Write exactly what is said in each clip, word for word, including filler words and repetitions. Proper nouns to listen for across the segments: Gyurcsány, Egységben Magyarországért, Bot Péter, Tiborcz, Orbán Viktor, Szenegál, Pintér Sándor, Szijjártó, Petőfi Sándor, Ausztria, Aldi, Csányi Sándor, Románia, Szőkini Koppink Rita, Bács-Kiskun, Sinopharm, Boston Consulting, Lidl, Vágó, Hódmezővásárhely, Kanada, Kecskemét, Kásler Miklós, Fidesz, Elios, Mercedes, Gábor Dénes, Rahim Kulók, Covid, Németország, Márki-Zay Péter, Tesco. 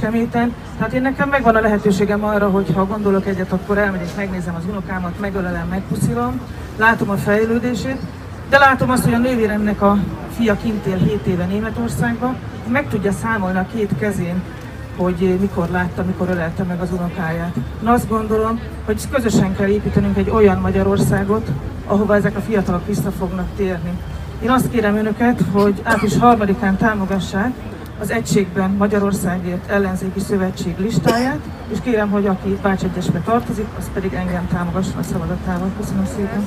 Keméten. Tehát én nekem megvan a lehetőségem arra, hogy ha gondolok egyet, akkor elmegyek, megnézem az unokámat, megölelem, megpuszilom, látom a fejlődését, de látom azt, hogy a nővéremnek a fia kint él hét éve Németországban, meg tudja számolni a két kezén, hogy mikor látta, mikor ölelte meg az unokáját. Na azt gondolom, hogy közösen kell építenünk egy olyan Magyarországot, ahova ezek a fiatalok vissza fognak térni. Én azt kérem önöket, hogy április harmadikán támogassák az Egységben Magyarországért ellenzéki szövetség listáját, és kérem, hogy aki Bács-Egyesbe tartozik, az pedig engem támogasson a szavazatával. Köszönöm szépen!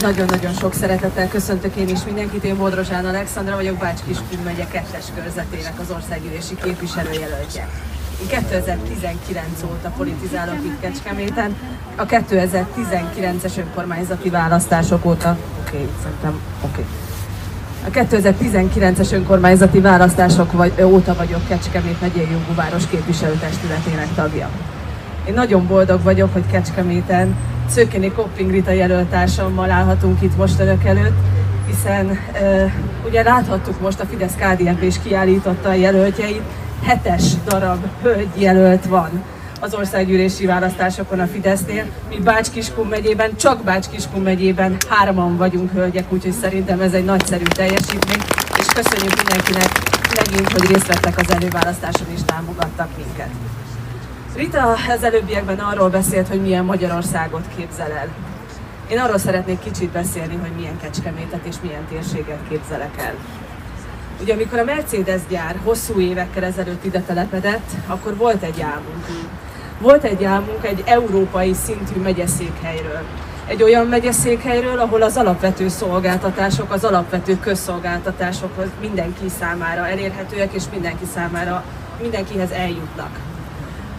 Nagyon-nagyon sok szeretettel köszöntök én is mindenkit, én Bodrozsán Alexandra vagyok, Bács-Kiskun megye kettes körzetének az országgyűlési képviselőjelöltje. Én kétezer-tizenkilenc óta politizálok itt Kecskeméten, a kétezer-tizenkilences önkormányzati választások óta, oké, okay, szerintem, oké. Okay. A kétezer-tizenkilences önkormányzati választások vagy, óta vagyok Kecskemét megyei jogú város képviselőtestületének tagja. Én nagyon boldog vagyok, hogy Kecskeméten Szőkini Koppink Rita jelöltársammal állhatunk itt most önök előtt, hiszen e, ugye láthattuk most a Fidesz-ká dé en pé is kiállította a jelöltjeit, hetes darab hölgyjelölt van az országgyűlési választásokon a Fidesznél. Mi Bács-Kiskun megyében, csak Bács-Kiskun megyében hárman vagyunk hölgyek, úgyhogy szerintem ez egy nagyszerű teljesítmény, és köszönjük mindenkinek megint, hogy részt vettek az előválasztáson és támogattak minket. Rita az előbbiekben arról beszélt, hogy milyen Magyarországot képzel el. Én arról szeretnék kicsit beszélni, hogy milyen Kecskemétet és milyen térséget képzelek el. Ugye amikor a Mercedes gyár hosszú évekkel ezelőtt ide telepedett, akkor volt egy álmunk. Volt egy álmunk egy európai szintű megyeszékhelyről. Egy olyan megyeszékhelyről, ahol az alapvető szolgáltatások, az alapvető közszolgáltatásokhoz mindenki számára elérhetőek, és mindenki számára, mindenkihez eljutnak.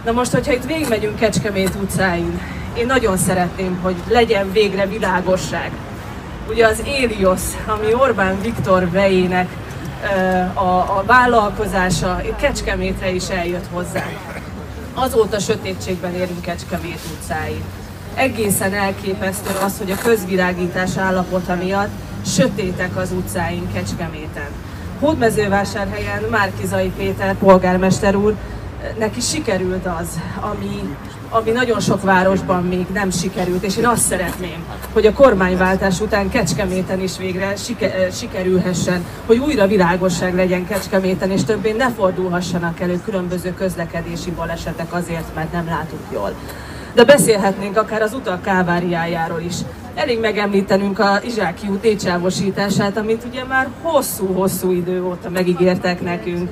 Na most, hogyha itt végigmegyünk Kecskemét utcáin, én nagyon szeretném, hogy legyen végre világosság. Ugye az Elios, ami Orbán Viktor vejének A, a vállalkozása Kecskemétre is eljött hozzánk. Azóta sötétségben érünk Kecskemét utcáin. Egészen elképesztő az, hogy a közvilágítás állapota miatt sötétek az utcáink Kecskeméten. Hódmezővásárhelyen Márki-Zay Péter polgármester úr, neki sikerült az, ami, ami nagyon sok városban még nem sikerült, és én azt szeretném, hogy a kormányváltás után Kecskeméten is végre siker, sikerülhessen, hogy újra világosság legyen Kecskeméten, és többé ne fordulhassanak elő különböző közlekedési balesetek azért, mert nem látunk jól. De beszélhetnénk akár az utak káváriájáról is. Elég megemlítenünk a Izsáki út négysávosítását, amit ugye már hosszú-hosszú idő óta megígértek nekünk.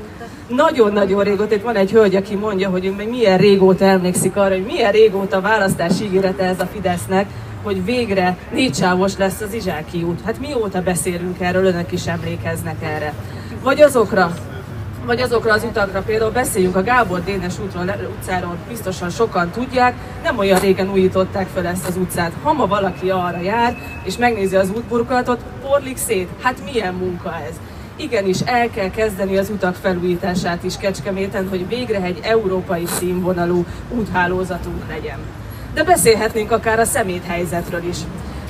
Nagyon-nagyon régóta, itt van egy hölgy, aki mondja, hogy ő még milyen régóta emlékszik arra, hogy milyen régóta választási ígérete ez a Fidesznek, hogy végre négysávos lesz az Izsáki út. Hát mióta beszélünk erről, önök is emlékeznek erre. Vagy azokra, vagy azokra az utakra, például beszéljünk a Gábor Dénes útról, utcáról, biztosan sokan tudják, nem olyan régen újították fel ezt az utcát. Ha ma valaki arra jár, és megnézi az útburkolatot, porlik szét, hát milyen munka ez. Igenis, el kell kezdeni az utak felújítását is Kecskeméten, hogy végre egy európai színvonalú úthálózatunk legyen. De beszélhetnénk akár a szeméthelyzetről is.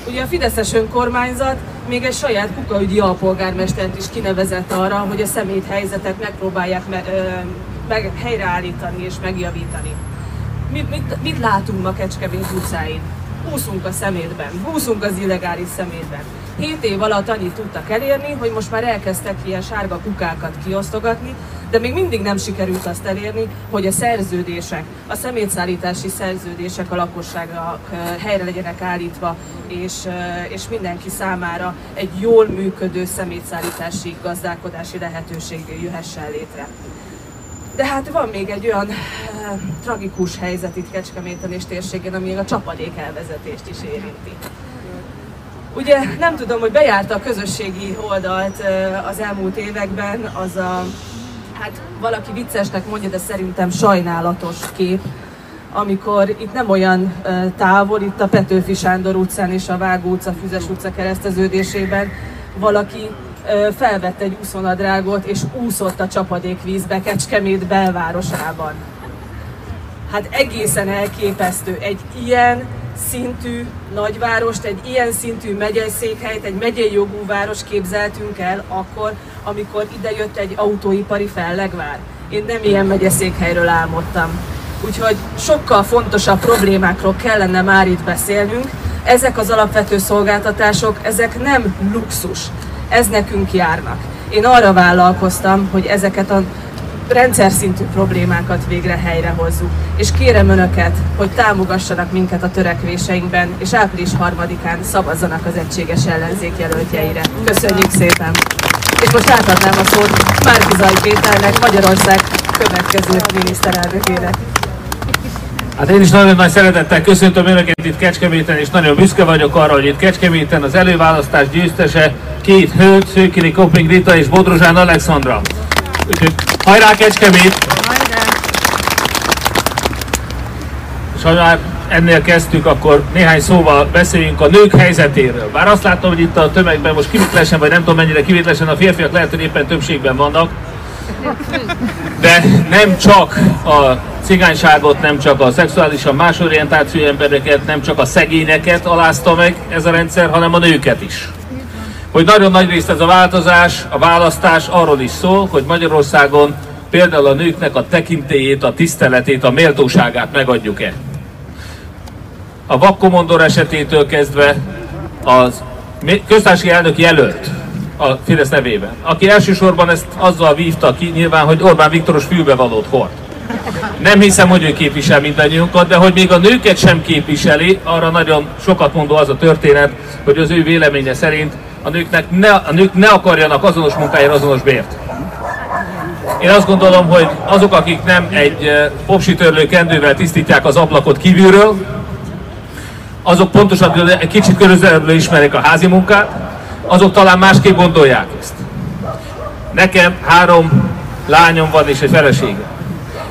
Ugye a fideszes önkormányzat még egy saját kukaügyi alpolgármestert is kinevezett arra, hogy a szeméthelyzetet megpróbálják me meg helyreállítani és megjavítani. Mit, mit, mit látunk ma Kecskemét utcáin? Húszunk a szemétben, húszunk az illegális szemétben. Hét év alatt annyit tudtak elérni, hogy most már elkezdtek ilyen sárga kukákat kiosztogatni, de még mindig nem sikerült azt elérni, hogy a szerződések, a szemétszállítási szerződések a lakosságra helyre legyenek állítva, és, és mindenki számára egy jól működő szemétszállítási, gazdálkodási lehetőség jöhessen létre. De hát van még egy olyan e, tragikus helyzet itt Kecskeméten és térségén, ami még a csapadék elvezetést is érinti. Ugye nem tudom, hogy bejárta a közösségi oldalt e, az elmúlt években az a, hát valaki viccesnek mondja, de szerintem sajnálatos kép, amikor itt nem olyan e, távol, itt a Petőfi Sándor utcán és a Vágó utca, Füzes utca kereszteződésében valaki felvett egy úszónadrágot és úszott a csapadékvízbe Kecskemét belvárosában. Hát egészen elképesztő, egy ilyen szintű nagyvárost, egy ilyen szintű megyeszékhelyt, egy megyei jogú várost képzeltünk el akkor, amikor idejött egy autóipari fellegvár. Én nem ilyen megyeszékhelyről álmodtam. Úgyhogy sokkal fontosabb problémákról kellene már itt beszélnünk. Ezek az alapvető szolgáltatások, ezek nem luxus. Ez nekünk járnak. Én arra vállalkoztam, hogy ezeket a rendszer szintű problémákat végre helyrehozzuk. És kérem Önöket, hogy támogassanak minket a törekvéseinkben, és április harmadikán szavazzanak az egységes ellenzék jelöltjeire. Köszönjük szépen! És most átadnám a szót Márki-Zay Péternek, Magyarország következő miniszterelnökének. Hát én is nagyon nagy szeretettel köszöntöm Önöket itt Kecskeméten, és nagyon büszke vagyok arra, hogy itt Kecskeméten az előválasztás győztese két hölgy, Szőkini Koppink Rita és Bodrozsán Alexandra. Úgyhogy hajrá Kecskemét! Hajrá! És ha már ennél kezdtük, akkor néhány szóval beszéljünk a nők helyzetéről. Bár azt látom, hogy itt a tömegben most kivételesen, vagy nem tudom mennyire kivételesen, a férfiak lehet, hogy éppen többségben vannak. De nem csak a cigányságot, nem csak a szexuálisan más orientációi embereket, nem csak a szegényeket alázta meg ez a rendszer, hanem a nőket is. Hogy nagyon nagy részt ez a változás, a választás arról is szól, hogy Magyarországon például a nőknek a tekintélyét, a tiszteletét, a méltóságát megadjuk-e. A vakkomondor esetétől kezdve az köztársasági elnök jelölt a Fidesz nevében, aki elsősorban ezt azzal vívta ki nyilván, hogy Orbán Viktoros fülbevalót hord. Nem hiszem, hogy ő képvisel mindannyiunkat, de hogy még a nőket sem képviseli, arra nagyon sokat mondó az a történet, hogy az ő véleménye szerint A, nőknek ne, a nők ne akarjanak azonos munkáért azonos bért. Én azt gondolom, hogy azok, akik nem egy popsitörlő kendővel tisztítják az ablakot kívülről, azok pontosan egy kicsit körülbelül ismerik a házi munkát, azok talán másképp gondolják ezt. Nekem három lányom van és egy feleségem.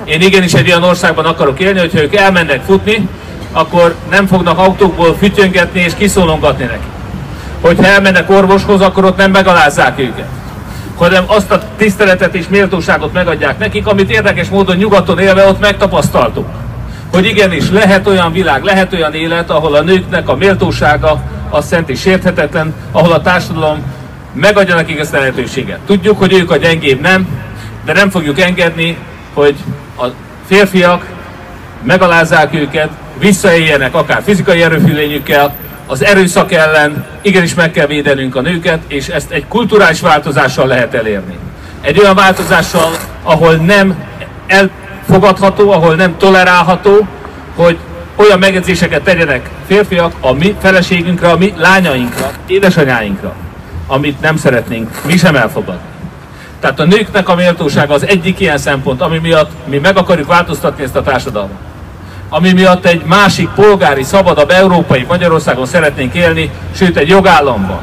Én igenis egy olyan országban akarok élni, hogyha ők elmennek futni, akkor nem fognak autókból fütyöngetni és kiszólongatni nekik. Hogyha elmennek orvoshoz, akkor ott nem megalázzák őket, hanem azt a tiszteletet és méltóságot megadják nekik, amit érdekes módon nyugaton élve ott megtapasztaltuk. Hogy igenis lehet olyan világ, lehet olyan élet, ahol a nőknek a méltósága a szent és sérthetetlen, ahol a társadalom megadja nekik ezt a lehetőséget. Tudjuk, hogy ők a gyengébb nem, de nem fogjuk engedni, hogy a férfiak megalázzák őket, visszaéljenek akár fizikai erőfülényükkel. Az erőszak ellen igenis meg kell védenünk a nőket, és ezt egy kulturális változással lehet elérni. Egy olyan változással, ahol nem elfogadható, ahol nem tolerálható, hogy olyan megjegyzéseket tegyenek férfiak a mi feleségünkre, a mi lányainkra, édesanyáinkra, amit nem szeretnénk mi sem elfogadni. Tehát a nőknek a méltósága az egyik ilyen szempont, ami miatt mi meg akarjuk változtatni ezt a társadalmat. Ami miatt egy másik polgári, szabadabb európai Magyarországon szeretnénk élni, sőt egy jogállamban,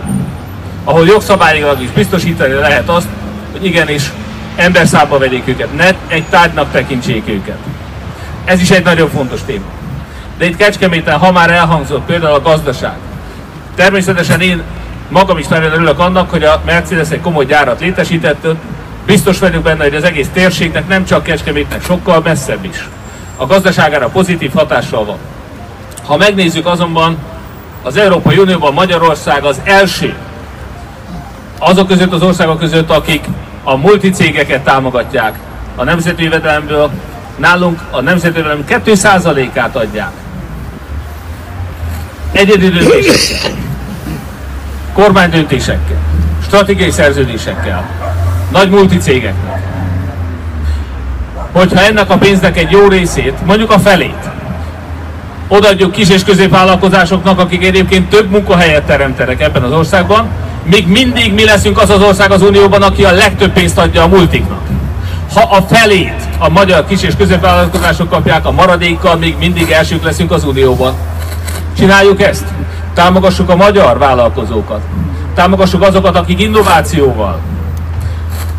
ahol jogszabályilag is biztosítani lehet azt, hogy igenis emberszámba vegyék őket, ne egy tárgynak tekintsék őket. Ez is egy nagyon fontos téma. De itt Kecskeméten, ha már elhangzott például a gazdaság. Természetesen én magam is nagyon örülök annak, hogy a Mercedes egy komoly gyárat létesített. Biztos vagyok benne, hogy az egész térségnek, nem csak Kecskemétnek, sokkal messzebb is a gazdaságára pozitív hatással van. Ha megnézzük azonban, az Európai Unióban Magyarország az első azok között az országok között, akik a multicégeket támogatják a nemzeti jövedelemből, nálunk a nemzeti jövedelem két százalékát adják. Egyedi döntésekkel, kormány döntésekkel, stratégiai szerződésekkel, nagy multicégeknek. Hogyha ennek a pénznek egy jó részét, mondjuk a felét, odaadjuk kis- és középvállalkozásoknak, akik egyébként több munkahelyet teremtenek ebben az országban, még mindig mi leszünk az az ország az Unióban, aki a legtöbb pénzt adja a multiknak. Ha a felét a magyar kis- és középvállalkozások kapják, a maradékkal még mindig elsők leszünk az Unióban. Csináljuk ezt. Támogassuk a magyar vállalkozókat. Támogassuk azokat, akik innovációval,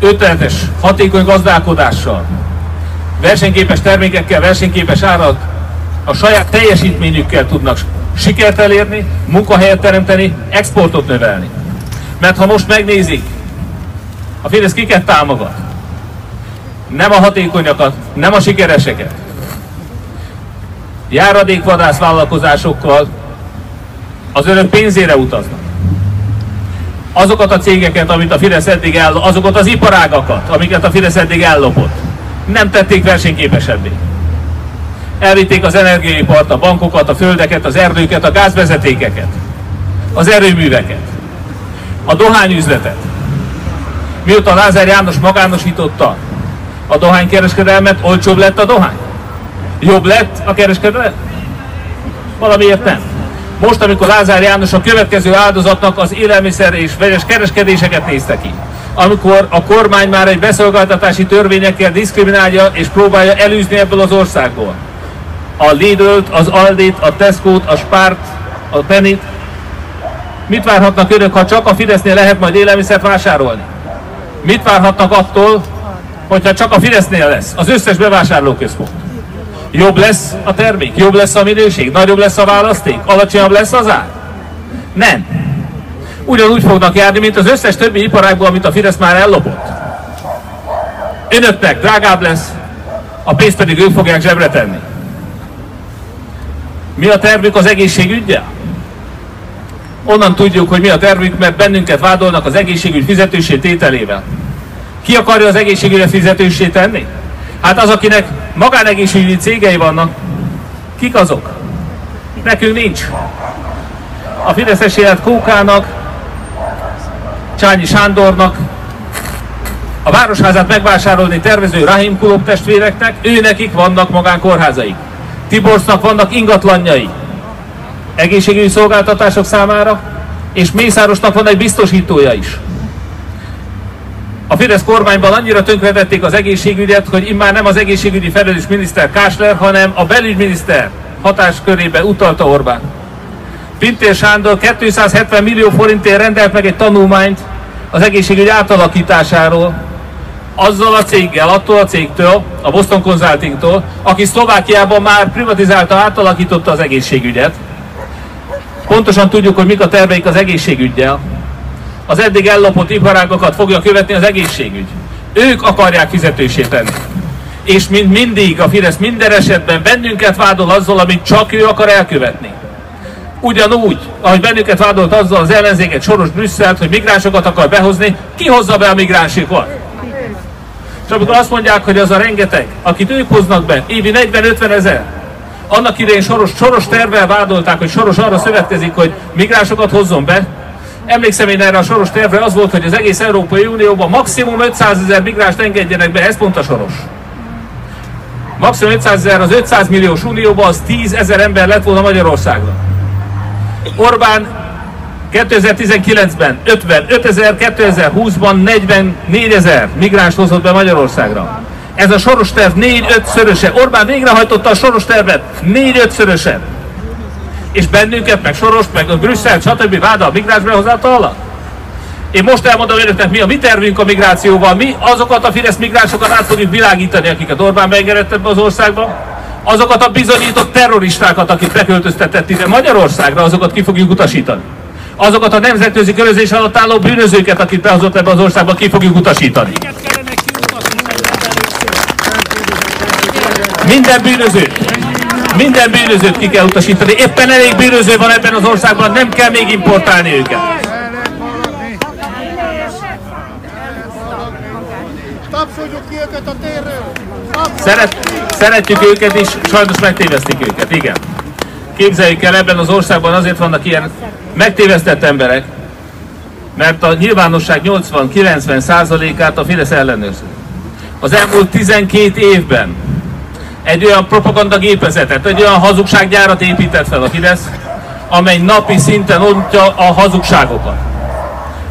ötletes, hatékony gazdálkodással, versenyképes termékekkel, versenyképes árat, a saját teljesítményükkel tudnak sikert elérni, munkahelyet teremteni, exportot növelni. Mert ha most megnézik, a Fidesz kiket támogat? Nem a hatékonyakat, nem a sikereseket. Járadékvadász vállalkozásokkal, az önök pénzére utaznak. Azokat a cégeket, amit a Fidesz eddig el, azokat az iparágakat, amiket a Fidesz eddig ellopott, nem tették versenyképesebbé. Elvitték az energiaipart, a bankokat, a földeket, az erdőket, a gázvezetékeket, az erőműveket, a dohányüzletet. Mióta Lázár János magánosította a dohánykereskedelmet, olcsóbb lett a dohány? Jobb lett a kereskedelem? Valamiért nem. Most, amikor Lázár János a következő áldozatnak az élelmiszer és vegyes kereskedéseket nézte ki, amikor a kormány már egy beszolgáltatási törvényekkel diszkriminálja és próbálja elűzni ebből az országból a Lidl-t, az Aldit, a Tesco-t, a Spárt, a Pennyt, mit várhatnak önök, ha csak a Fidesznél lehet majd élelmiszert vásárolni? Mit várhatnak attól, hogyha csak a Fidesznél lesz az összes bevásárlóközpont? Jobb lesz a termék, jobb lesz a minőség, nagyobb lesz a választék, alacsonyabb lesz az ár? Nem. Ugyanúgy fognak járni, mint az összes többi iparágból, amit a Fidesz már ellopott. Önöknek drágább lesz, a pénzt pedig ők fogják zsebre tenni. Mi a tervük az egészségügyel? Onnan tudjuk, hogy mi a tervük, mert bennünket vádolnak az egészségügy fizetőssé tételével. Ki akarja az egészségügyet fizetőssé tenni? Hát az, akinek magánegészségügyi cégei vannak, kik azok? Nekünk nincs. A fideszes élet Kókának, Csányi Sándornak, a városházát megvásárolni tervező Rahim Kulók testvéreknek, őnekik vannak magánkórházaik. Tiborcznak vannak ingatlanjai egészségügyi szolgáltatások számára, és Mészárosnak van egy biztosítója is. A Fidesz kormányban annyira tönkretették az egészségügyet, hogy immár nem az egészségügyi felelős miniszter Kásler, hanem a belügyminiszter hatáskörébe utalta Orbán. Pintér Sándor kétszázhetven millió forintért rendelt meg egy tanulmányt az egészségügy átalakításáról, azzal a céggel, attól a cégtől, a Boston Consultingtól, aki Szlovákiában már privatizálta, átalakította az egészségügyet. Pontosan tudjuk, hogy mik a terveik az egészségügyel. Az eddig ellopott iparágokat fogja követni az egészségügy. Ők akarják fizetőssé tenni. És mint mindig a Fidesz minden esetben bennünket vádol azzal, amit csak ő akar elkövetni. Ugyanúgy, ahogy bennünket vádolt azzal az ellenzéket, Soros Brüsszelt, hogy migránsokat akar behozni, ki hozza be a migránsokat? És amikor azt mondják, hogy az a rengeteg, akit ők hoznak be, évi negyven-ötven ezer, annak idején Soros, Soros tervvel vádolták, hogy Soros arra szövetkezik, hogy migránsokat hozzon be. Emlékszem én erre a Soros tervre, az volt, hogy az egész Európai Unióban maximum ötszázezer migránst engedjenek be, ez pont a Soros. Maximum ötszázezer, az ötszáz milliós unióban az tízezer ember lett volna Magyarországra. Orbán kétezer-tizenkilencben ötvenötezer, kétezer-húszban negyvennégyezer migránst hozott be Magyarországra. Ez a Soros terv négy-ötszöröse. Orbán végrehajtotta a Soros tervet négy-ötszörösen. És bennünket, meg Sorost, meg a Brüsszel, stb. Váda a migráns behozatala. Én most elmondom önöknek, mi a mi tervünk a migrációval. Mi azokat a Fidesz migránsokat át fogjuk világítani, akiket Orbán beengedett ebbe az országba. Azokat a bizonyított terroristákat, akik beköltöztetett ide Magyarországra, azokat ki fogjuk utasítani. Azokat a nemzetközi körözés alatt álló bűnözőket, akik behozott ebbe az országba, ki fogjuk utasítani. Minden bűnözőt, minden bűnözőt ki kell utasítani. Éppen elég bűnöző van ebben az országban, nem kell még importálni őket. Szeret, szeretjük őket is, sajnos megtévesztik őket, igen. Képzeljük el, ebben az országban azért vannak ilyen megtévesztett emberek, mert a nyilvánosság nyolcvan-kilencven százalékát a Fidesz ellenőrzi. Az elmúlt tizenkét évben egy olyan propagandagépezetet, egy olyan hazugsággyárat épített fel a Fidesz, amely napi szinten ontja a hazugságokat.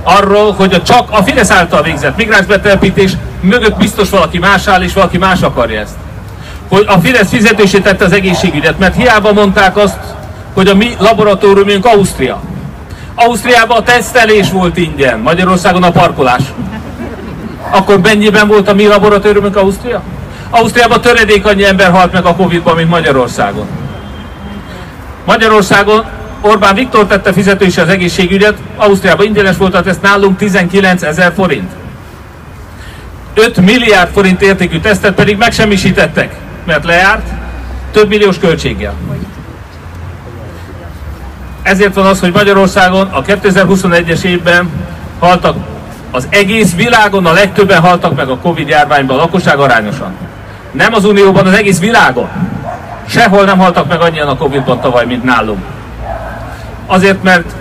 Arról, hogy a csak a Fidesz által végzett migránsbetelepítés mögött biztos valaki más áll, és valaki más akarja ezt. Hogy a Fidesz fizetőssé tette az egészségügyet, mert hiába mondták azt, hogy a mi laboratóriumunk Ausztria. Ausztriában a tesztelés volt ingyen, Magyarországon a parkolás. Akkor mennyiben volt a mi laboratóriumunk Ausztria? Ausztriában töredék annyi ember halt meg a Covid-ban, mint Magyarországon. Magyarországon Orbán Viktor tette fizetőssé az egészségügyet, Ausztriában ingyenes volt a teszt, nálunk tizenkilencezer forint. öt milliárd forint értékű tesztet pedig megsemmisítettek, mert lejárt több milliós költséggel. Ezért van az, hogy Magyarországon a kétezer-huszonegyes évben haltak, az egész világon a legtöbben haltak meg a Covid járványban, a lakosság arányosan. Nem az Unióban, az egész világon. Sehol nem haltak meg annyian a Covidban tavaly, mint nálunk. Azért, mert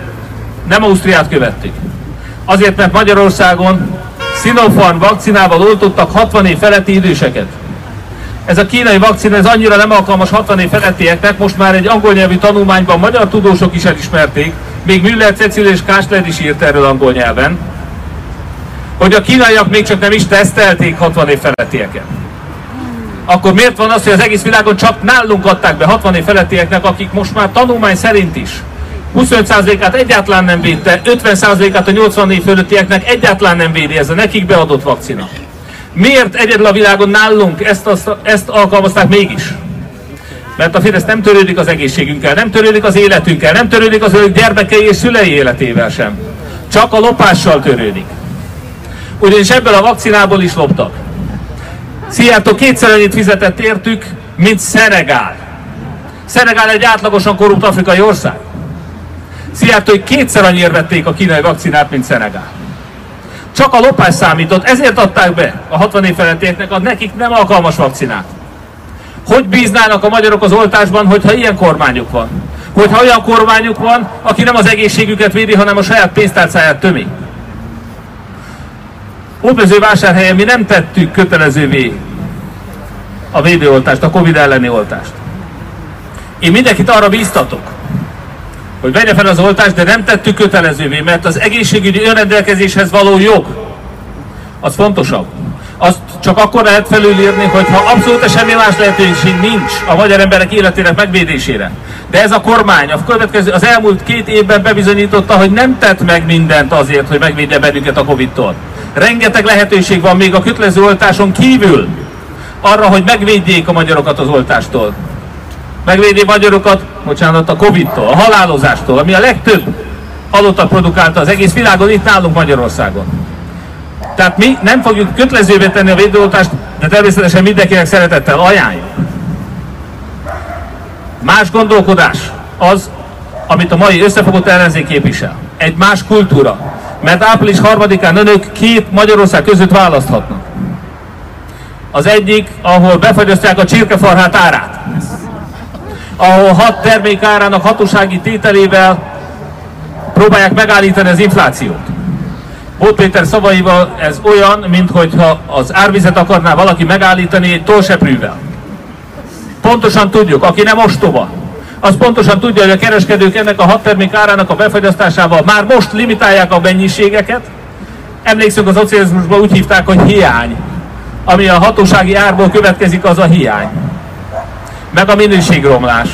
nem Ausztriát követték. Azért, mert Magyarországon Sinopharm vakcinával oltottak hatvan év feletti időseket. Ez a kínai vakcina, ez annyira nem alkalmas hatvan év felettieknek, most már egy angol nyelvű tanulmányban magyar tudósok is elismerték, még Müller Cecil és Kásler is írt erről angol nyelven, hogy a kínaiak még csak nem is tesztelték hatvan év felettieket. Akkor miért van az, hogy az egész világon csak nálunk adták be hatvan év felettieknek, akik most már tanulmány szerint is huszonöt százalékát egyáltalán nem védte, ötven százalékát a nyolcvan év fölöttieknek egyáltalán nem védi ez a nekik beadott vakcina. Miért egyedül a világon nálunk ezt, azt, ezt alkalmazták mégis? Mert a Fidesz nem törődik az egészségünkkel, nem törődik az életünkkel, nem törődik az önök gyermekei és szülei életével sem. Csak a lopással törődik. Ugyanis ebből a vakcinából is loptak. Szijjártó kétszer annyit fizetett értük, mint Szenegál. Szenegál egy átlagosan korrupt afrikai ország. Szijjártó, hogy kétszer annyira vették a kínai vakcinát, mint Szenegál. Csak a lopás számított, ezért adták be a hatvan év felettieknek a nekik nem alkalmas vakcinát. Hogy bíznának a magyarok az oltásban, hogyha ilyen kormányuk van? Hogyha olyan kormányuk van, aki nem az egészségüket védi, hanem a saját pénztárcáját tömi. Hódmezővásárhelyen mi nem tettük kötelezővé a védőoltást, a Covid elleni oltást. Én mindenkit arra bíztatok, hogy vegye fel az oltást, de nem tettük kötelezővé, mert az egészségügyi önrendelkezéshez való jog, az fontosabb. Azt csak akkor lehet felülírni, hogyha abszolút semmi más lehetőség nincs a magyar emberek életének megvédésére. De ez a kormány a következő, az elmúlt két évben bebizonyította, hogy nem tett meg mindent azért, hogy megvédje bennünket a Covidtól. Rengeteg lehetőség van még a kötelező oltáson kívül arra, hogy megvédjék a magyarokat az oltástól. Megvédi magyarokat, bocsánat, a Covidtól, a halálozástól, ami a legtöbb halottat produkálta az egész világon, itt nálunk Magyarországon. Tehát mi nem fogjuk kötelezővé tenni a védőoltást, de természetesen mindenkinek szeretettel ajánljuk. Más gondolkodás az, amit a mai összefogott ellenzék képvisel. Egy más kultúra. Mert április harmadikán önök két Magyarország között választhatnak. Az egyik, ahol befagyasztják a csirkefarhát árát, ahol hat termék árának hatósági tételével próbálják megállítani az inflációt. Bot Péter szavaival ez olyan, minthogyha az árvizet akarná valaki megállítani egy tollseprűvel. Pontosan tudjuk, aki nem ostoba, az pontosan tudja, hogy a kereskedők ennek a hat termék árának a befagyasztásával már most limitálják a mennyiségeket. Emlékszünk, az oceánizmusban úgy hívták, hogy hiány. Ami a hatósági árból következik, az a hiány. Meg a minőségromlás.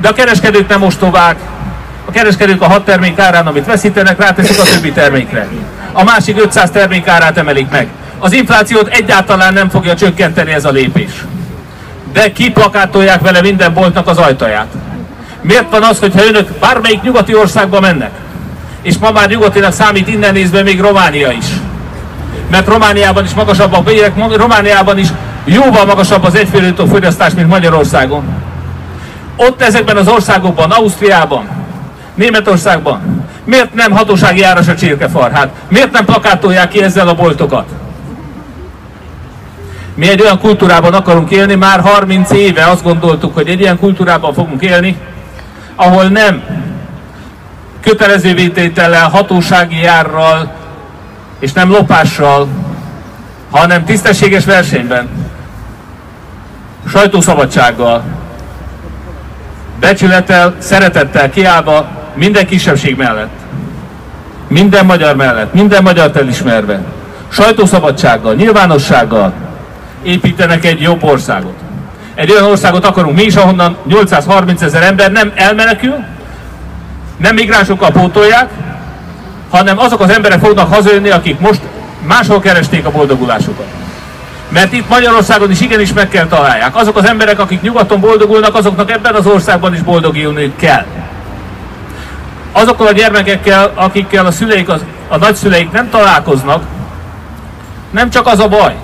De a kereskedők nem ostobák. A kereskedők a hat termék árán, amit veszítenek, ráteszik a többi termékre. A másik ötszáz termék árát emelik meg. Az inflációt egyáltalán nem fogja csökkenteni ez a lépés. De kiplakátolják vele minden boltnak az ajtaját. Miért van az, hogyha önök bármelyik nyugati országba mennek? És ma már nyugatinak számít innen nézve még Románia is. Mert Romániában is magasabbak bérek, Romániában is jóval magasabb az egyfőre jutó fogyasztás, mint Magyarországon. Ott ezekben az országokban, Ausztriában, Németországban miért nem hatósági áras a csirkefarhát? Miért nem plakátolják ki ezzel a boltokat? Mi egy olyan kultúrában akarunk élni, már harminc éve azt gondoltuk, hogy egy ilyen kultúrában fogunk élni, ahol nem kötelezővé tétellel, hatósági árral és nem lopással, hanem tisztességes versenyben, sajtószabadsággal, becsülettel, szeretettel kiállva minden kisebbség mellett, minden magyar mellett, minden magyart elismerve, sajtószabadsággal, nyilvánossággal építenek egy jobb országot. Egy olyan országot akarunk mi is, ahonnan nyolcszázharmincezer ember nem elmenekül, nem migránsokkal pótolják, hanem azok az emberek fognak hazajönni, akik most máshol keresték a boldogulásukat. Mert itt Magyarországon is igenis meg kell találják. Azok az emberek, akik nyugaton boldogulnak, azoknak ebben az országban is boldogulniuk kell. Azokkal a gyermekekkel, akikkel a szüleik, az, a nagyszüleik nem találkoznak, nem csak az a baj,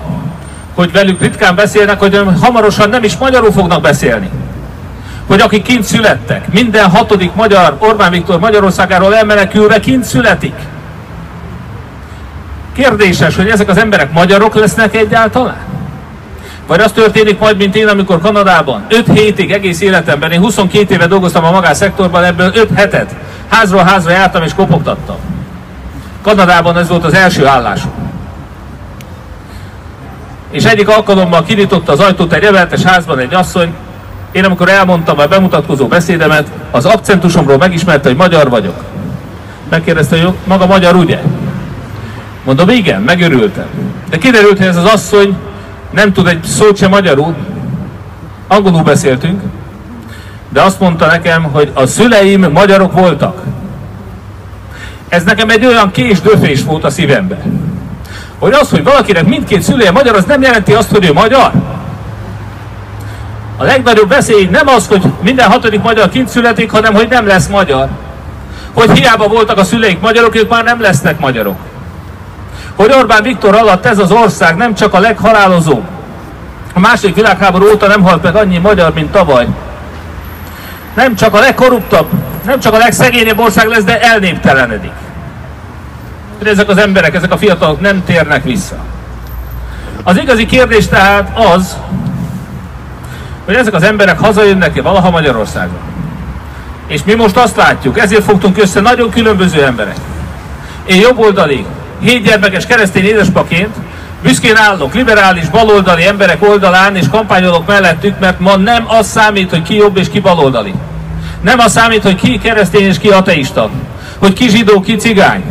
hogy velük ritkán beszélnek, hogy hamarosan nem is magyarul fognak beszélni. hogy akik kint születtek, minden hatodik magyar Orbán Viktor Magyarországáról elmenekülve kint születik. Kérdéses, hogy ezek az emberek magyarok lesznek egyáltalán? Vagy az történik majd, mint én, amikor Kanadában öt hétig egész életemben, én huszonkét éve dolgoztam a magánszektorban, ebből öt hetet házról házra jártam és kopogtattam. Kanadában ez volt az első állásom. És egyik alkalommal kinyitotta az ajtót egy emeltes házban egy asszony. Én amikor elmondtam a bemutatkozó beszédemet, az akcentusomról megismerte, hogy magyar vagyok. Megkérdezte, hogy maga magyar, ugye? Mondom, igen, megörültem. De kiderült, hogy ez az asszony nem tud egy szót se magyarul, angolul beszéltünk, de azt mondta nekem, hogy a szüleim magyarok voltak. Ez nekem egy olyan kés döfés volt a szívembe, hogy az, hogy valakinek mindkét szülője magyar, az nem jelenti azt, hogy ő magyar. A legnagyobb veszély nem az, hogy minden hatodik magyar kint születik, hanem hogy nem lesz magyar. Hogy hiába voltak a szüleik magyarok, ők már nem lesznek magyarok. Hogy Orbán Viktor alatt ez az ország nem csak a leghalálozóbb. A második világháború óta nem halt meg annyi magyar, mint tavaly. Nem csak a legkorruptabb, nem csak a legszegényebb ország lesz, de elnéptelenedik. De ezek az emberek, ezek a fiatalok nem térnek vissza. Az igazi kérdés tehát az, hogy ezek az emberek hazajönnek-e valaha Magyarországon. És mi most azt látjuk, ezért fogtunk össze nagyon különböző emberek. Én jobboldali, hétgyermekes keresztény édespaként büszkén állok liberális, baloldali emberek oldalán és kampányolok mellettük, mert ma nem az számít, hogy ki jobb és ki baloldali. Nem az számít, hogy ki keresztény és ki ateista, hogy ki zsidó, ki cigány.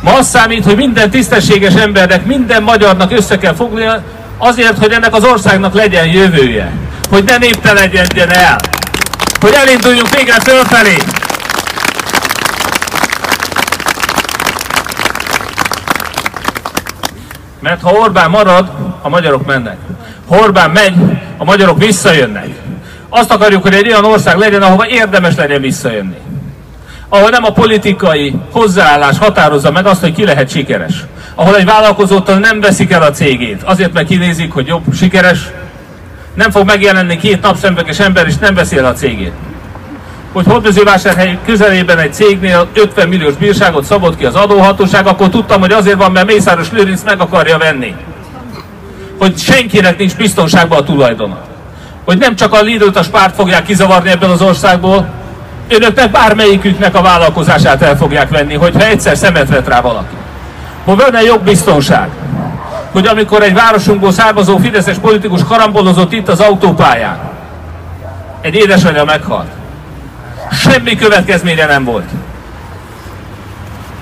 Ma az számít, hogy minden tisztességes embernek, minden magyarnak össze kell fognia azért, hogy ennek az országnak legyen jövője. Hogy ne néptelenedjen el. Hogy elinduljunk végre fölfelé. Mert ha Orbán marad, a magyarok mennek. Ha Orbán megy, a magyarok visszajönnek. Azt akarjuk, hogy egy olyan ország legyen, ahova érdemes legyen visszajönni. Ahol nem a politikai hozzáállás határozza meg azt, hogy ki lehet sikeres. Ahol egy vállalkozótól nem veszik el a cégét, azért mert kinézik, hogy jobb, sikeres. Nem fog megjelenni két napszemüveges ember, és nem beszél a cégét. Hogy Hódmezővásárhely közelében egy cégnél ötven milliós bírságot szabott ki az adóhatóság, akkor tudtam, hogy azért van, mert Mészáros Lőrinc meg akarja venni. Hogy senkinek nincs biztonságban a tulajdona. Hogy nem csak a Lidl-t, a Spárt fogják kizavarni ebben az országból, önöknek bármelyiküknek a vállalkozását el fogják venni, hogyha egyszer szemet vet rá valaki. Hogy van-e jogbiztonság? Hogy amikor egy városunkból származó fideszes politikus karambolozott itt az autópályán, egy édesanyja meghalt. Semmi következménye nem volt.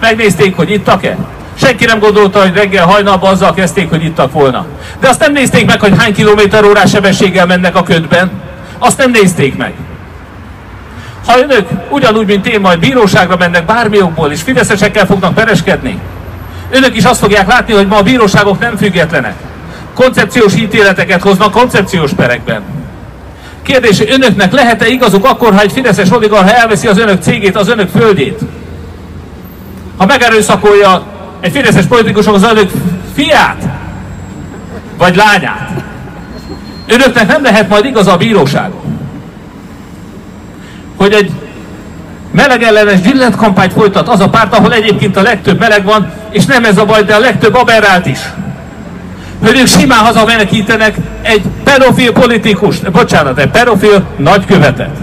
Megnézték, hogy ittak-e? Senki nem gondolta, hogy reggel hajnalban azzal kezdték, hogy ittak volna. De azt nem nézték meg, hogy hány kilométer órás sebességgel mennek a ködben. Azt nem nézték meg. Ha önök ugyanúgy, mint én, majd bíróságra mennek bármi okból, és fideszesekkel fognak pereskedni, önök is azt fogják látni, hogy ma a bíróságok nem függetlenek. Koncepciós ítéleteket hoznak koncepciós perekben. Kérdés, önöknek lehet-e igazuk akkor, ha egy fideszes oligarha elveszi az önök cégét, az önök földjét? Ha megerőszakolja egy fideszes politikusok az önök fiát? Vagy lányát? Önöknek nem lehet majd igaza a bíróságon. Hogy egy melegellenes gyűlöletkampányt folytat az a párt, ahol egyébként a legtöbb meleg van, és nem ez a baj, de a legtöbb aberrált is. Hogy ők simán hazamenekítenek egy pedofil politikust, bocsánat, egy pedofil nagykövetet.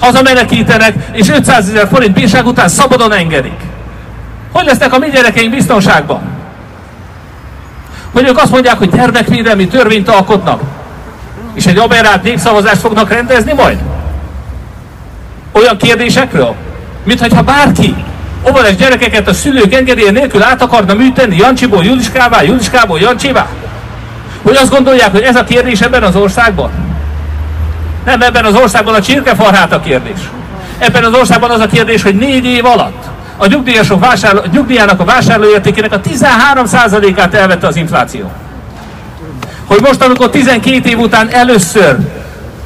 Hazamenekítenek, és ötszázezer forint bírság után szabadon engedik. Hogy lesznek a mi gyerekeink biztonságban? Hogy ők azt mondják, hogy gyermekvédelmi törvényt alkotnak, és egy aberrált népszavazást fognak rendezni majd? Olyan kérdésekről, mintha bárki óvodás gyerekeket a szülők engedélye nélkül át akarna műteni Jancsiból Juliskává, Juliskából Jancsivá? Hogy azt gondolják, hogy ez a kérdés ebben az országban? Nem, ebben az országban a csirkefarhát a kérdés. Ebben az országban az a kérdés, hogy négy év alatt a nyugdíjasok vásárló, nyugdíjának a vásárlóértékének a tizenhárom százalékát elvette az infláció. Hogy most, amikor tizenkét év után először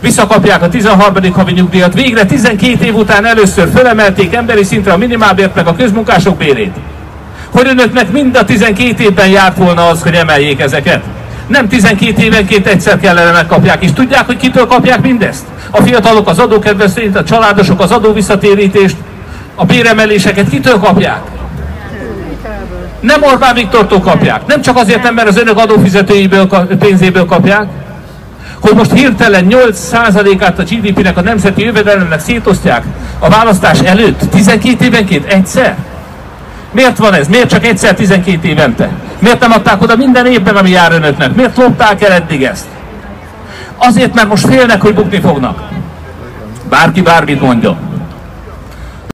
visszakapják a tizenharmadik havi nyugdíjat, végre tizenkét év után először fölemelték emberi szintre a minimálbért meg a közmunkások bérét. Hogy önöknek mind a tizenkét évben járt volna az, hogy emeljék ezeket. Nem tizenkét évenként egyszer kellene megkapják, és tudják, hogy kitől kapják mindezt? A fiatalok az adókedvezményt, a családosok az adóvisszatérítést, a béremeléseket kitől kapják? Nem Orbán Viktortól kapják, nem csak azért nem, mert az önök adófizetőiből, pénzéből kapják, hogy most hirtelen nyolc százalékát a gé dé pé-nek, a nemzeti jövedelemnek szétosztják a választás előtt, tizenkét évenként egyszer? Miért van ez? Miért csak egyszer tizenkét évente? Miért nem adták oda minden évben, ami jár önöknek? Miért lopták el eddig ezt? Azért, mert most félnek, hogy bukni fognak. Bárki bármit mondja.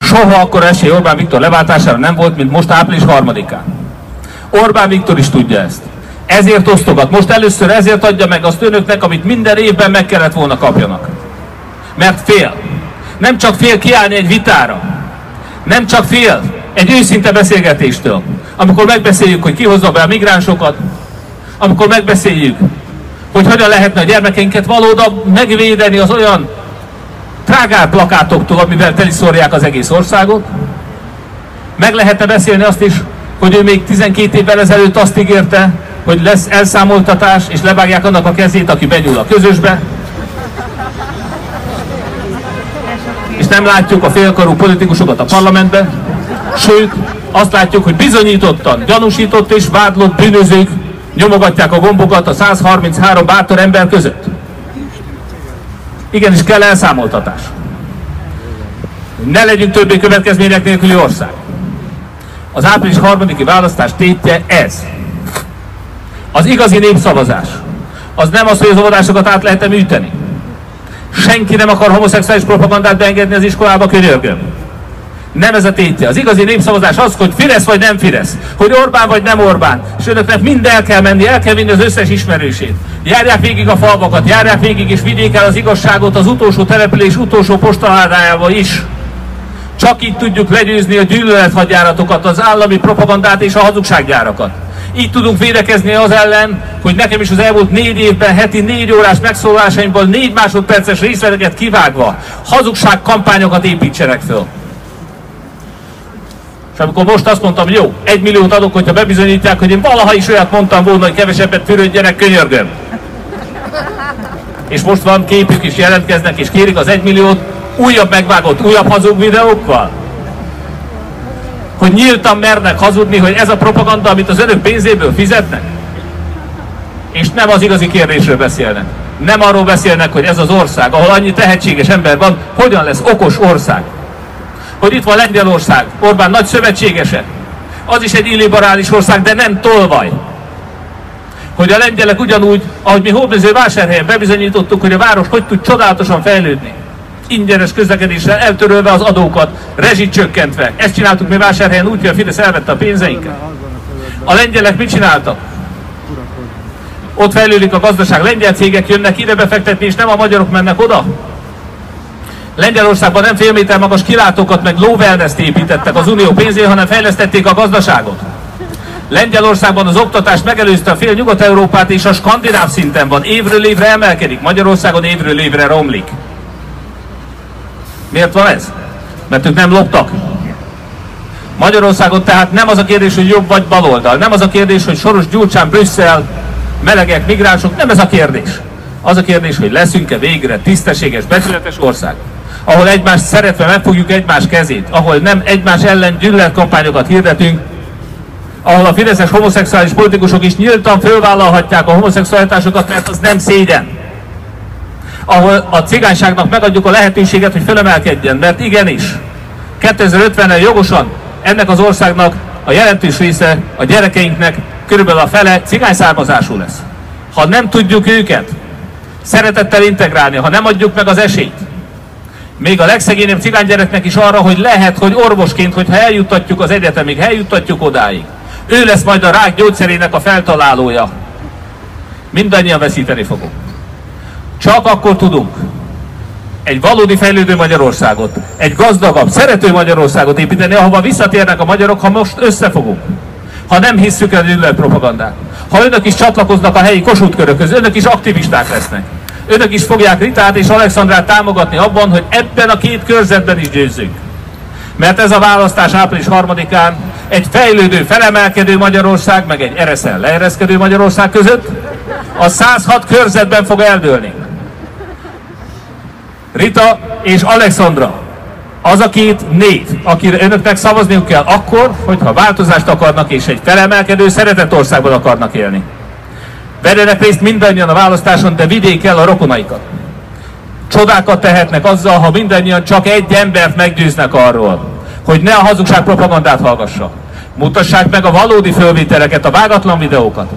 Soha akkor esély Orbán Viktor leváltására nem volt, mint most április harmadikán. Orbán Viktor is tudja ezt. Ezért osztogat. Most először ezért adja meg azt önöknek, amit minden évben meg kellett volna kapjanak. Mert fél. Nem csak fél kiállni egy vitára. Nem csak fél egy őszinte beszélgetéstől. Amikor megbeszéljük, hogy ki hozza be a migránsokat, amikor megbeszéljük, hogy hogyan lehetne a gyermekeinket valóban megvédeni az olyan trágár plakátoktól, amivel teliszórják az egész országot. Meg lehetne beszélni azt is, hogy ő még tizenkét évvel ezelőtt azt ígérte, hogy lesz elszámoltatás, és levágják annak a kezét, aki benyúl a közösbe. És nem látjuk a félkarú politikusokat a parlamentben, sőt, azt látjuk, hogy bizonyítottan, gyanúsított és vádlott bűnözők nyomogatják a gombokat a száz harminchárom bátor ember között. Igenis kell elszámoltatás. Ne legyünk többé következmények nélküli ország. Az április harmadiki választás tétje ez. Az igazi népszavazás. Az nem az, hogy az óvodásokat át lehet-e műteni. Senki nem akar homoszexuális propagandát beengedni az iskolába, könyörgöm. Nem ez a tétje. Az igazi népszavazás az, hogy Fidesz vagy nem Fidesz, hogy Orbán vagy nem Orbán, és önöknek mind el kell menni, el kell vinni az összes ismerősét. Járják végig a falvakat, járják végig és vigyék el az igazságot az utolsó település utolsó postaládájával is. Csak így tudjuk legyőzni a gyűlölethagyjáratokat, az állami propagandát és a hazugsággyárakat. Így tudunk védekezni az ellen, hogy nekem is az elmúlt négy évben heti négy órás megszólásaimból négy másodperces részleteket kivágva hazugságkampányokat építsenek föl. És amikor most azt mondtam, jó, egy milliót adok, hogyha bebizonyítják, hogy én valaha is olyat mondtam volna, hogy kevesebbet fürödjenek, könyörgöm. És most van képük is, jelentkeznek és kérik az egy milliót újabb megvágott, újabb hazug videókkal. Hogy nyíltan mernek hazudni, hogy ez a propaganda, amit az önök pénzéből fizetnek. És nem az igazi kérdésről beszélnek. Nem arról beszélnek, hogy ez az ország, ahol annyi tehetséges ember van, hogyan lesz okos ország. Hogy itt van Lengyelország, Orbán nagy szövetségese. Az is egy illiberális ország, de nem tolvaj. Hogy a lengyelek ugyanúgy, ahogy mi Hódmezővásárhelyen bebizonyítottuk, hogy a város hogy tud csodálatosan fejlődni. Ingyenes közlekedéssel, eltörölve az adókat, rezsit csökkentve. Ezt csináltuk mi Vásárhelyen úgy, hogy a Fidesz elvette a pénzeinket. A lengyelek mit csináltak? Ott fejlődik a gazdaság, lengyel cégek jönnek ide befektetni, és nem a magyarok mennek oda. Lengyelországban nem fél méter magas kilátókat meg lówellness-t építettek az unió pénzén, hanem fejlesztették a gazdaságot. Lengyelországban az oktatást megelőzte a fél Nyugat-Európát, és a skandináv szinten van. Évről évre emelkedik, Magyarországon évről évre romlik. Miért van ez? Mert ők nem loptak. Magyarországon tehát nem az a kérdés, hogy jobb vagy baloldal. Nem az a kérdés, hogy Soros, Gyurcsány, Brüsszel, melegek, migránsok. Nem ez a kérdés. Az a kérdés, hogy leszünk-e végre tisztességes, becsületes ország, ahol egymást szeretve megfogjuk egymás kezét, ahol nem egymás ellen gyűlöletkampányokat hirdetünk, ahol a fideszes homoszexuális politikusok is nyíltan fölvállalhatják a homoszexualitásokat, mert az nem szégyen. Ahol a cigányságnak megadjuk a lehetőséget, hogy fölemelkedjen, mert igenis, kétezer-ötvenre jogosan ennek az országnak a jelentős része a gyerekeinknek körülbelül a fele cigány származású lesz. Ha nem tudjuk őket szeretettel integrálni, ha nem adjuk meg az esélyt, még a legszegényebb cigánygyereknek is arra, hogy lehet, hogy orvosként, hogyha eljuttatjuk az egyetemig, eljuttatjuk odáig, ő lesz majd a rák gyógyszerének a feltalálója. Mindannyian veszíteni fogunk. Csak akkor tudunk egy valódi fejlődő Magyarországot, egy gazdagabb, szerető Magyarországot építeni, ahova visszatérnek a magyarok, ha most összefogunk. Ha nem hisszük el a gyűlöletpropagandát, ha önök is csatlakoznak a helyi kossuthkörökhöz, önök is aktivisták lesznek. Önök is fogják Ritát és Alexandrát támogatni abban, hogy ebben a két körzetben is győzzünk. Mert ez a választás április harmadikán egy fejlődő, felemelkedő Magyarország, meg egy ereszen leereszkedő Magyarország között, a százhat körzetben fog eldőlni. Rita és Alexandra, az a két név, akire önöknek szavazniuk kell akkor, hogyha változást akarnak és egy felemelkedő, szeretett országban akarnak élni. Verjenek részt mindannyian a választáson, de vigyék el a rokonaikat. Csodákat tehetnek azzal, ha mindannyian csak egy embert meggyőznek arról, hogy ne a hazugság propagandát hallgassa. Mutassák meg a valódi fölvételeket, a vágatlan videókat.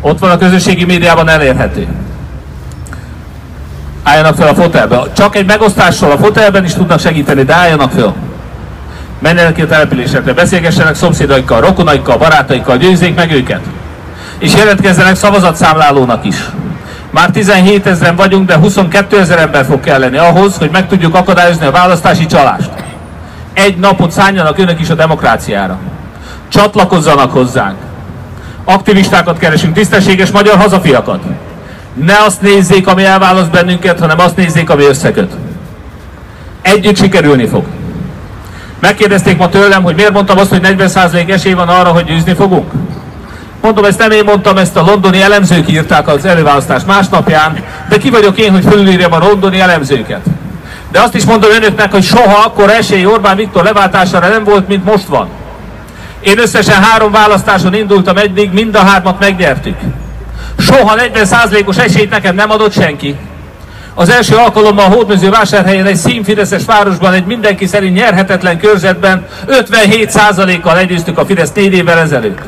Ott van a közösségi médiában elérhető. Álljanak fel a fotelbe. Csak egy megosztással a fotelben is tudnak segíteni, de álljanak fel. Menjenek ki a településekre, beszélgessenek szomszédaikkal, rokonaikkal, barátaikkal, győzzék meg őket. És jelentkezzenek szavazatszámlálónak is. Már tizenhétezren vagyunk, de huszonkétezer ember fog kelleni ahhoz, hogy meg tudjuk akadályozni a választási csalást. Egy napot szánjanak önök is a demokráciára. Csatlakozzanak hozzánk. Aktivistákat keresünk, tisztességes magyar hazafiakat. Ne azt nézzék, ami elválaszt bennünket, hanem azt nézzék, ami összeköt. Együtt sikerülni fog. Megkérdezték ma tőlem, hogy miért mondtam azt, hogy negyven százalék esély van arra, hogy győzni fogunk. Mondom, ezt nem én mondtam, ezt a londoni elemzők írták az előválasztás másnapján, de ki vagyok én, hogy fölülírjam a londoni elemzőket. De azt is mondom önöknek, hogy soha akkor esély Orbán Viktor leváltására nem volt, mint most van. Én összesen három választáson indultam eddig, mind a hármat megnyertük. Soha negyven százalékos esélyt nekem nem adott senki. Az első alkalommal a Hódmezővásárhelyen, egy színfideszes városban, egy mindenki szerint nyerhetetlen körzetben ötvenhét százalékkal legyőztük a Fidesz négy évvel ezelőtt.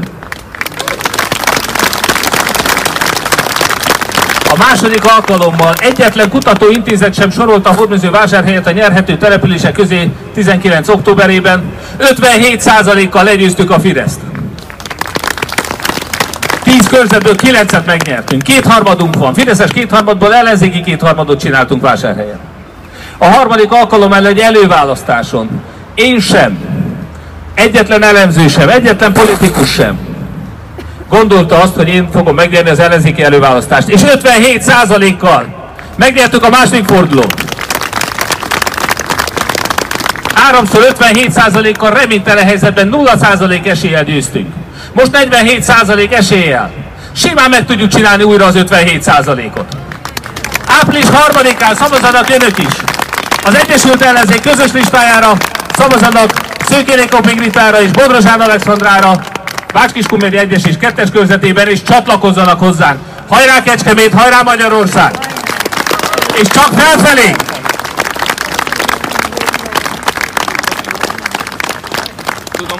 A második alkalommal egyetlen kutatóintézet sem sorolta a Hódmezővásárhelyet a nyerhető települések közé tizenkilenc októberében. ötvenhét százalékkal legyőztük a Fideszt. tíz körzetből kilencet megnyertünk. Kétharmadunk van. Fideszes kétharmadból ellenzéki kétharmadot csináltunk Vásárhelyen. A harmadik alkalommal egy előválasztáson én sem, egyetlen elemző sem, egyetlen politikus sem gondolta azt, hogy én fogom megnyerni az ellenzéki előválasztást. És ötvenhét százalékkal megnyertük a második fordulót. Háromszor ötvenhét százalékkal reménytelen helyzetben nulla százalék eséllyel győztünk. Most negyvenhét százalék eséllyel. Simán meg tudjuk csinálni újra az ötvenhét százalékot. április harmadikán szavazanak önök is. Az Egyesült Ellenzék közös listájára szavazanak Szőkini Koppink Ritára és Bodrozsán Alexandrára, Bács-Kiskun egyes és kettes körzetében, és csatlakozzanak hozzánk. Hajrá Kecskemét, hajrá Magyarország! És csak felfelé! Tudom.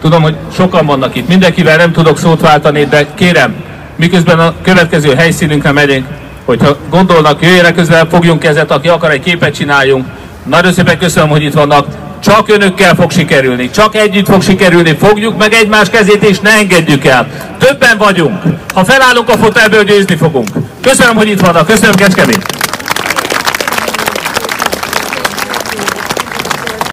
Tudom, hogy sokan vannak itt. Mindenkivel nem tudok szót váltani, de kérem, miközben a következő helyszínünkre megyünk, hogyha gondolnak, jöjjenek közben, fogjunk kezet, aki akar, egy képet csináljunk. Nagyon szépen köszönöm, hogy itt vannak. Csak önökkel fog sikerülni, csak együtt fog sikerülni. Fogjuk meg egymás kezét és ne engedjük el. Többen vagyunk. Ha felállunk a fotelből, győzni fogunk. Köszönöm, hogy itt vannak. Köszönöm, Kecskemét.